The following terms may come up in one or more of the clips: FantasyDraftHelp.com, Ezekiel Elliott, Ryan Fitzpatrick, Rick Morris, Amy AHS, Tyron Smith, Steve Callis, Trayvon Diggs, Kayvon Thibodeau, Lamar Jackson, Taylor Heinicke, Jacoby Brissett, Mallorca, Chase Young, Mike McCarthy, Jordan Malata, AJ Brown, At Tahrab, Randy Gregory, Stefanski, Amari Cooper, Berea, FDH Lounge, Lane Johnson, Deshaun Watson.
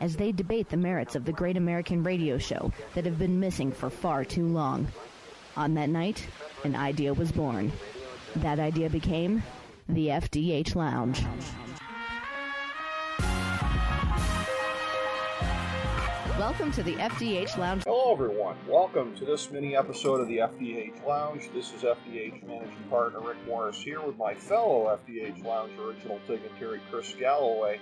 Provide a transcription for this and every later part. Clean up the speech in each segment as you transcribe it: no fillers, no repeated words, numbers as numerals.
as they debate the merits of the great American radio show that have been missing for far too long. On that night, an idea was born. That idea became the FDH Lounge. Welcome to the FDH Lounge. Hello, everyone. Welcome to this mini-episode of the FDH Lounge. This is FDH Managing Partner Rick Morris here with my fellow FDH Lounge original dignitary Chris Galloway.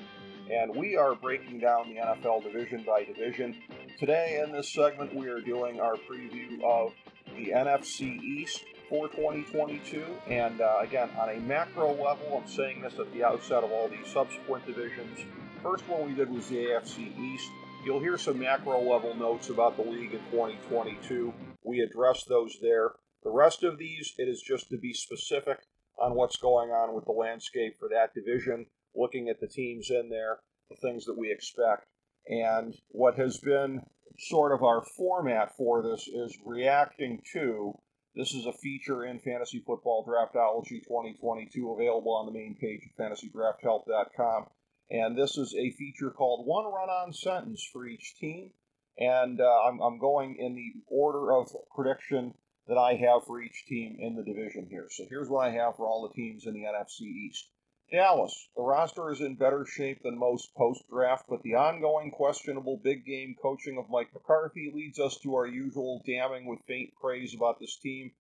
And we are breaking down the NFL division by division. Today in this segment we are doing our preview of the NFC East for 2022. And again, on a macro level, I'm saying this at the outset of all the subsequent divisions. First one we did was the AFC East. You'll hear some macro level notes about the league in 2022. We addressed those there. The rest of these, it is just to be specific on what's going on with the landscape for that division, looking at the teams in there, the things that we expect. And what has been sort of our format for this is reacting to, this is a feature in Fantasy Football Draftology 2022, available on the main page of FantasyDraftHelp.com. And this is a feature called One Run-On Sentence for each team. And I'm going in the order of prediction that I have for each team in the division here. So here's what I have for all the teams in the NFC East. Dallas, the roster is in better shape than most post-draft, but the ongoing questionable big-game coaching of Mike McCarthy leads us to our usual damning with faint praise about this team.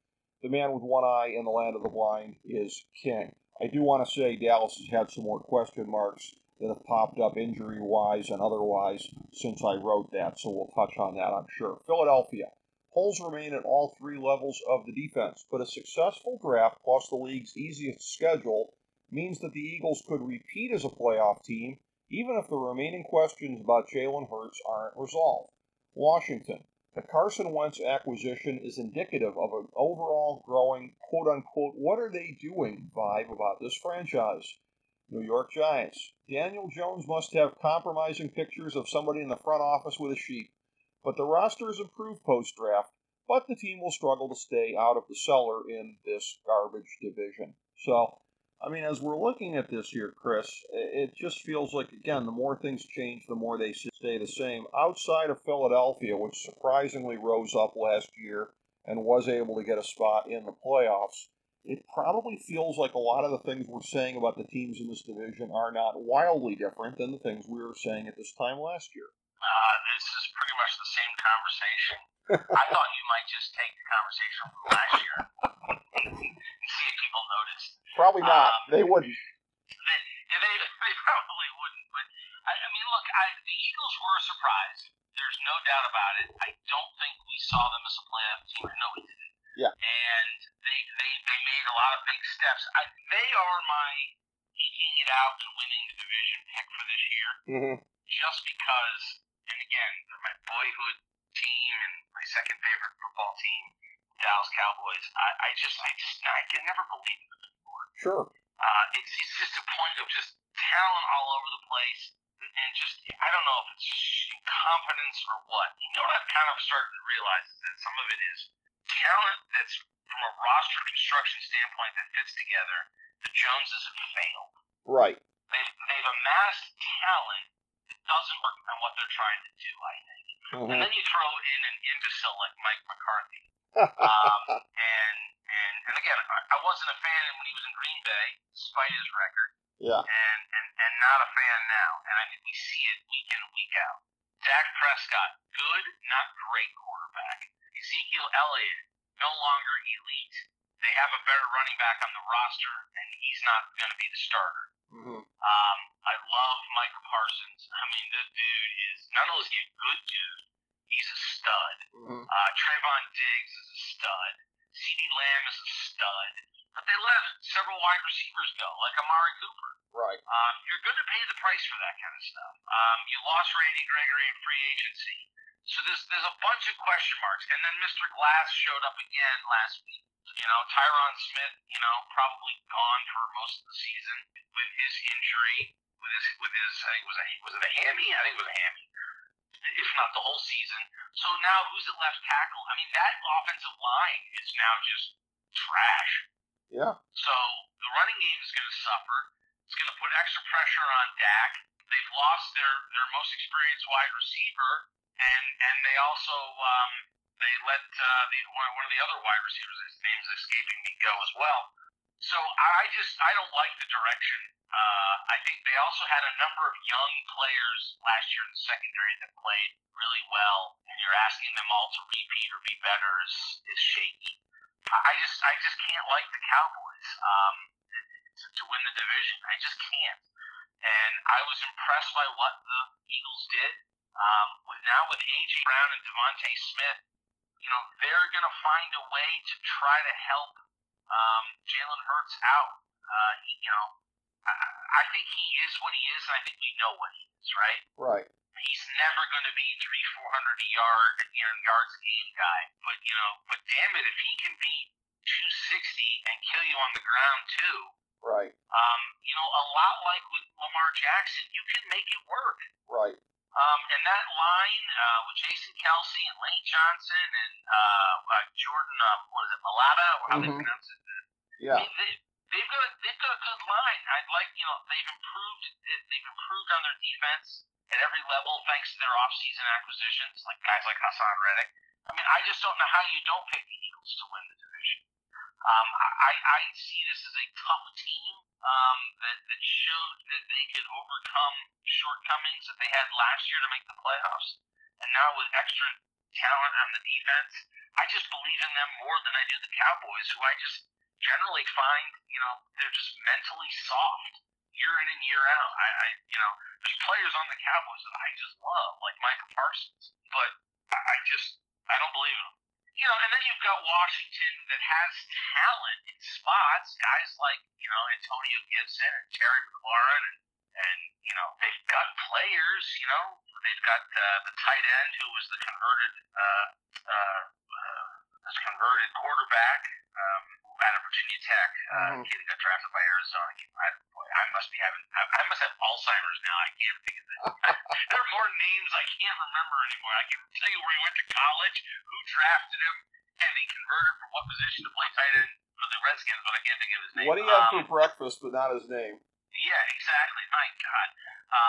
The man with one eye in the land of the blind is king. I do want to say Dallas has had some more question marks that have popped up injury-wise and otherwise since I wrote that, so we'll touch on that, I'm sure. Philadelphia, holes remain at all three levels of the defense, but a successful draft plus the league's easiest schedule means that the Eagles could repeat as a playoff team, even if the remaining questions about Jalen Hurts aren't resolved. Washington, the Carson Wentz acquisition is indicative of an overall growing, quote-unquote, what-are-they-doing vibe about this franchise. New York Giants, Daniel Jones must have compromising pictures of somebody in the front office with a sheep, but the roster is improved post-draft, but the team will struggle to stay out of the cellar in this garbage division. So, I mean, as we're looking at this here, Chris, it just feels like, again, the more things change, the more they stay the same. Outside of Philadelphia, which surprisingly rose up last year and was able to get a spot in the playoffs, it probably feels like a lot of the things we're saying about the teams in this division are not wildly different than the things we were saying at this time last year. This is pretty much the same conversation. I thought you might just take the conversation from last year and see if people noticed. Probably not. They wouldn't. They probably wouldn't. But, I mean, look, the Eagles were a surprise. There's no doubt about it. I don't think we saw them as a playoff team. No, we didn't. Yeah. And they made a lot of big steps. They are my eking it out and winning the division pick for this year. Mm-hmm. Just because, and again, they're my boyhood team and my second favorite football team, Dallas Cowboys. I can never believe in them. Sure. It's just a point of just talent all over the place, and just, I don't know if it's just incompetence or what. You know what I've kind of started to realize is that some of it is talent that's from a roster construction standpoint that fits together. The Joneses have failed. Right. They've amassed talent that doesn't work on what they're trying to do, I think. Mm-hmm. And then you throw in an imbecile like Mike McCarthy. And again, I wasn't a fan when he was in Green Bay, despite his record. Yeah. And not a fan now. And I mean, we see it week in and week out. Dak Prescott, good, not great quarterback. Ezekiel Elliott, no longer elite. They have a better running back on the roster, and he's not going to be the starter. Mm-hmm. I love Micah Parsons. I mean, the dude is, not only is he a good dude, he's a stud. Mm-hmm. Trayvon Diggs is a stud. CeeDee Lamb is a stud. But they let several wide receivers go, like Amari Cooper. Right. You're going to pay the price for that kind of stuff. You lost Randy Gregory in free agency. So there's a bunch of question marks. And then Mr. Glass showed up again last week. You know, Tyron Smith, you know, probably gone for most of the season with his injury, with his I think it was a hammy? I think it was a hammy. If not the whole season. So now who's at left tackle? I mean, that offensive line is now just trash. Yeah. So the running game is going to suffer. It's going to put extra pressure on Dak. They've lost their most experienced wide receiver, and they also they let one of the other wide receivers, his name's escaping me, go as well. So I don't like the direction. I think they also had a number of young players last year in the secondary that played really well, and you're asking them all to repeat or be better is shaky. I just can't like the Cowboys to win the division. I just can't. And I was impressed by what the Eagles did. With AJ Brown and DeVonta Smith, you know, they're going to find a way to try to help Jalen Hurts out. I think he is what he is, and I think we know what he is, right? Right. He's never going to be 300-400 yard, you know, yards a game guy. But you know, but damn it, if he can be 260 and kill you on the ground too, right? You know, a lot like with Lamar Jackson, you can make it work, right? And that line with Jason Kelsey and Lane Johnson and Jordan, Malata, or how they pronounce it? Yeah. I mean, they've got a good line. They've improved on their defense at every level thanks to their offseason acquisitions, like guys like Hassan Redick. I mean, I just don't know how you don't pick the Eagles to win the division. I see this as a tough team that showed that they could overcome shortcomings that they had last year to make the playoffs. And now with extra talent on the defense, I just believe in them more than I do the Cowboys, who I just generally find, you know, they're just mentally soft. Year in and year out, there's players on the Cowboys that I just love, like Micah Parsels, but I don't believe in them. You know, and then you've got Washington that has talent in spots, guys like, you know, Antonio Gibson and Terry McLaurin, and you know, they've got players, you know, they've got the tight end who was the converted quarterback out of Virginia Tech, kid that got drafted by Arizona. I must have Alzheimer's now. I can't think of it. There are more names I can't remember anymore. I can tell you where he went to college, who drafted him, and he converted from what position to play tight end for the Redskins, but I can't think of his name. What do you have for breakfast, but not his name? Yeah, exactly. My God.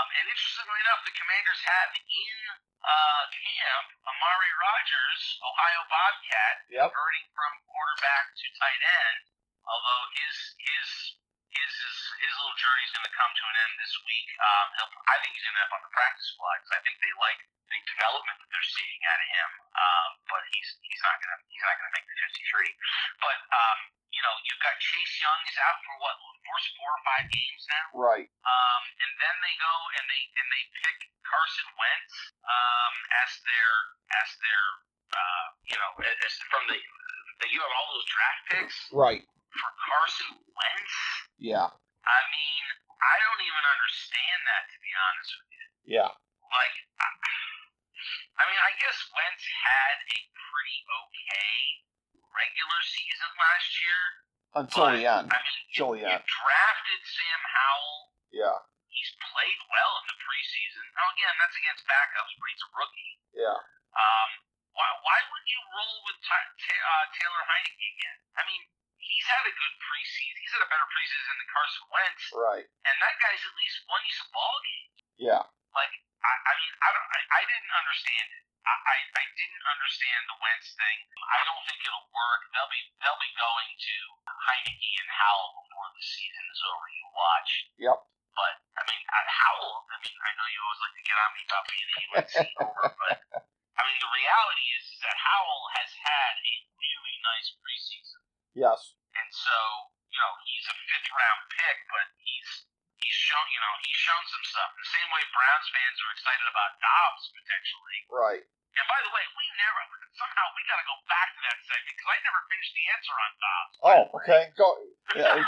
And interestingly enough, the Commanders have in camp Amari Rogers, Ohio Bobcat, converting from quarterback to tight end, although his little journey is going to come to an end this week. I think he's going to end up on the practice squad because I think they like the development that they're seeing out of him. But he's not going to make the 53. But you know, you've got Chase Young is out for what, four or five games now, right? And then they go and they pick Carson Wentz as from the you have all those draft picks, right? For Carson Wentz? Yeah. I mean, I don't even understand that, to be honest with you. Yeah. Like, I guess Wentz had a pretty okay regular season last year. Until the end. You drafted Sam Howell. Yeah. He's played well in the preseason. Now, again, that's against backups, but he's a rookie. Yeah. Why would you roll with Taylor Heinicke again? I mean, he's had a good preseason. He's had a better preseason than Carson Wentz. Right. And that guy's at least won you some ball games. Yeah. Like, I didn't understand it. I didn't understand the Wentz thing. I don't think it'll work. They'll be going to Heinicke and Howell before the season is over. You watch. Yep. But Howell. I know you always like to get on me about being a UNC over, but the reality is that Howell has had a really nice preseason. Yes. And so, you know, he's a fifth-round pick, but he's shown, you know, he's shown some stuff. The same way Browns fans are excited about Dobbs potentially. Right. And by the way, we never, somehow we got to go back to that segment because I never finished the answer on Dobbs. Oh, okay. Go. Yeah.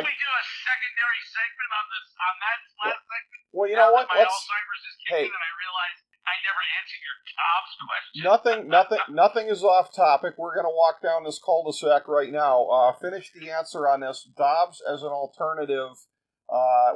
Can we do a secondary segment on this, on that last segment? Well, you know what? My Alzheimer's is kicking, and I realized I never answered your Dobbs question. Nothing is off topic. We're going to walk down this cul-de-sac right now. Finish the answer on this. Dobbs as an alternative.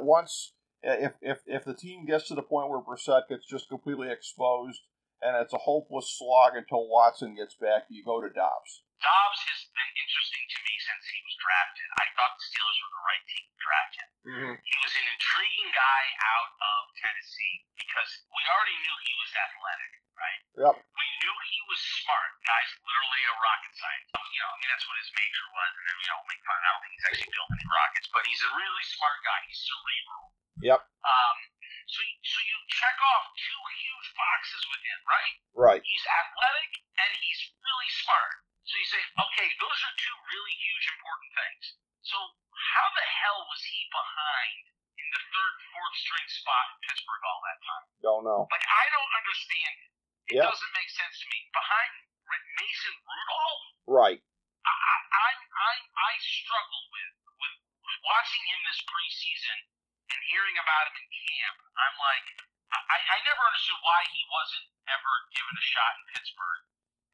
Once, if the team gets to the point where Brissett gets just completely exposed. And it's a hopeless slog until Watson gets back. You go to Dobbs. Dobbs has been interesting to me since he was drafted. I thought the Steelers were the right team to draft him. Mm-hmm. He was an intriguing guy out of Tennessee because we already knew he was athletic, right? Yep. We knew he was smart. Guy's literally a rocket scientist. You know, I mean, that's what his major was. And then, you know, make fun. I don't think he's actually built any rockets, but he's a really smart guy. He's cerebral. Yep. So you check off two huge boxes with him, right? Right. He's athletic and he's really smart. So you say, okay, those are two really huge important things. So how the hell was he behind in the third, fourth string spot in Pittsburgh all that time? Don't know. Like, I don't understand it. It doesn't make sense to me. Behind Mason Rudolph? Right. I struggled with watching him this preseason. And hearing about him in camp, I'm like, I never understood why he wasn't ever given a shot in Pittsburgh.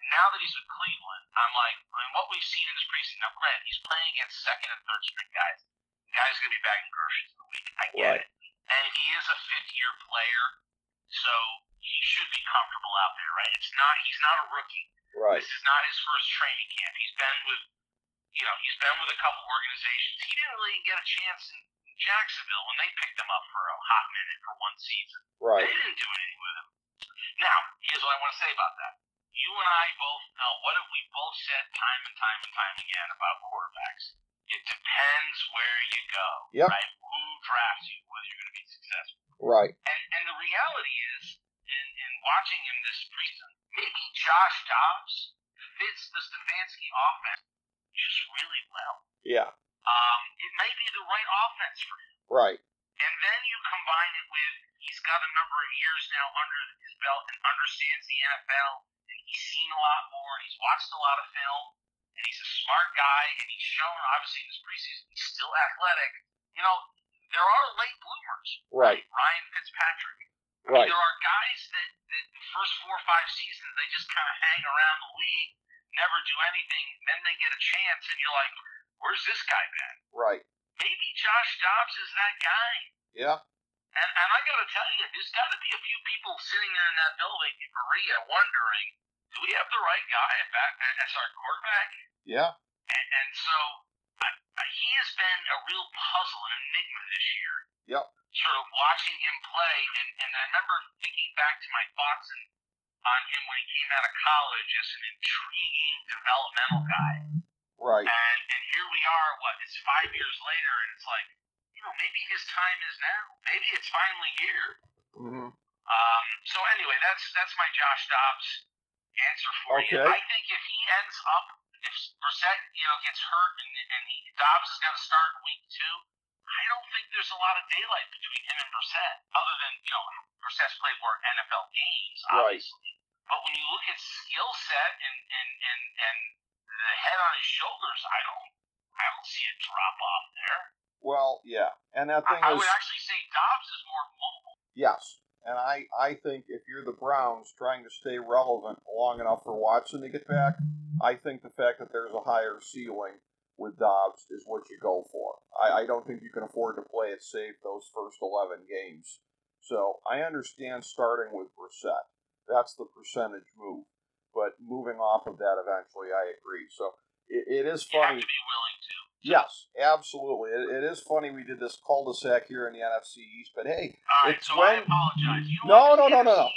And now that he's with Cleveland, I'm like, I mean, what we've seen in this preseason, now granted, he's playing against second and third string guys. The guy's going to be bagging groceries in the week. I get it. And he is a fifth-year player, so he should be comfortable out there, right? It's not. He's not a rookie. Right. This is not his first training camp. He's been with a couple organizations. He didn't really get a chance in Jacksonville when they picked him up for a hot minute for one season. Right. They didn't do anything with him. Now, here's what I want to say about that. You and I both know what have we both said time and time and time again about quarterbacks. It depends where you go. Yep. Right? Who drafts you, whether you're going to be successful. Right. And the reality is, in watching him this season, maybe Josh Dobbs fits the Stefanski offense just really well. Yeah. It may be the right offense for him. Right. And then you combine it with, he's got a number of years now under his belt and understands the NFL, and he's seen a lot more, and he's watched a lot of film, and he's a smart guy, and he's shown, obviously, in this preseason, he's still athletic. You know, there are late bloomers. Right. Ryan Fitzpatrick. Right. I mean, there are guys that the first 4 or 5 seasons, they just kind of hang around the league, never do anything, then they get a chance, and you're like, where's this guy been? Right. Maybe Josh Dobbs is that guy. Yeah. And I got to tell you, there's got to be a few people sitting there in that building in Berea wondering, do we have the right guy as our quarterback? Yeah. And so he has been a real puzzle, an enigma this year. Yep. Sort of watching him play. And I remember thinking back to my thoughts on him when he came out of college as an intriguing developmental guy. Right. And here we are, it's 5 years later, and it's like, you know, maybe his time is now. Maybe it's finally here. Mm-hmm. So anyway, that's my Josh Dobbs answer for you. I think if he ends up, if Brissett, you know, gets hurt and Dobbs is going to start in week 2, I don't think there's a lot of daylight between him and Brissett, other than, you know, Brissett's played more NFL games, obviously. Right. But when you look at skill set and the head on his shoulders, I don't see a drop off there. Well, yeah, and that thing I would actually say Dobbs is more mobile. Yes, and I think if you're the Browns trying to stay relevant long enough for Watson to get back, I think the fact that there's a higher ceiling with Dobbs is what you go for. I don't think you can afford to play it safe those first 11 games. So I understand starting with Brissett. That's the percentage move. But moving off of that eventually, I agree. So it is funny. You have to be willing to. Yes, absolutely. It is funny we did this cul-de-sac here in the NFC East, but hey. All right, I apologize. You know, no.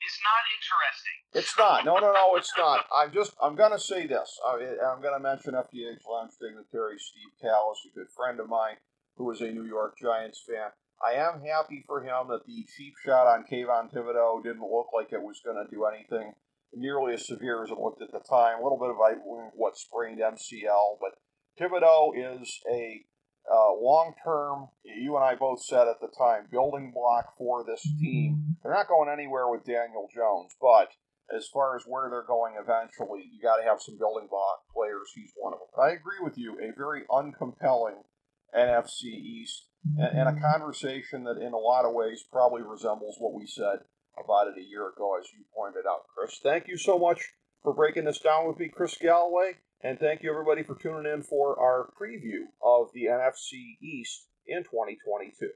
It's not interesting. It's not. No, it's not. I'm going to say this. I'm going to mention FDH Lounge dignitary Steve Callis, a good friend of mine who is a New York Giants fan. I am happy for him that the cheap shot on Kayvon Thibodeau didn't look like it was going to do anything nearly as severe as it looked at the time. A little bit of sprained MCL, but Thibodeau is a long-term, you and I both said at the time, building block for this team. They're not going anywhere with Daniel Jones, but as far as where they're going eventually, you got to have some building block players. He's one of them. I agree with you, a very uncompelling NFC East, and a conversation that in a lot of ways probably resembles what we said about it a year ago, as you pointed out, Chris. Thank you so much for breaking this down with me, Chris Galloway, and thank you, everybody, for tuning in for our preview of the NFC East in 2022.